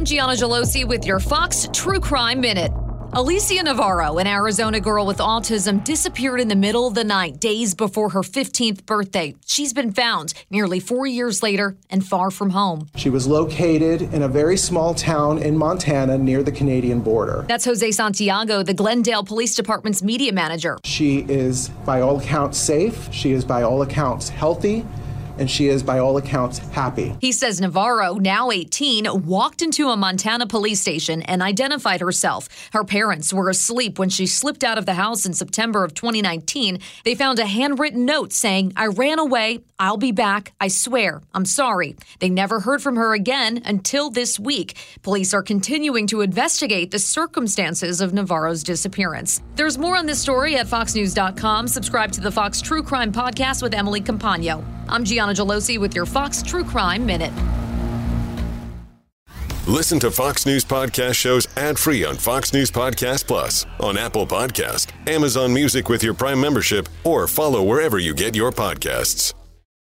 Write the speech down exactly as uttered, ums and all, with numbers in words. I'm Gianna Gelosi with your Fox True Crime Minute. Alicia Navarro, an Arizona girl with autism, disappeared in the middle of the night, days before her fifteenth birthday. She's been found nearly four years later and far from home. She was located in a very small town in Montana near the Canadian border. That's Jose Santiago, the Glendale Police Department's media manager. She is, by all accounts, safe. She is, by all accounts, healthy. And she is, by all accounts, happy. He says Navarro, now eighteen, walked into a Montana police station and identified herself. Her parents were asleep when she slipped out of the house in September of twenty nineteen. They found a handwritten note saying, "I ran away. I'll be back. I swear. I'm sorry." They never heard from her again until this week. Police are continuing to investigate the circumstances of Navarro's disappearance. There's more on this story at fox news dot com. Subscribe to the Fox True Crime Podcast with Emily Campagno. I'm Gianna Gelosi with your Fox True Crime Minute. Listen to Fox News Podcast shows ad-free on Fox News Podcast Plus, on Apple Podcasts, Amazon Music with your Prime membership, or follow wherever you get your podcasts.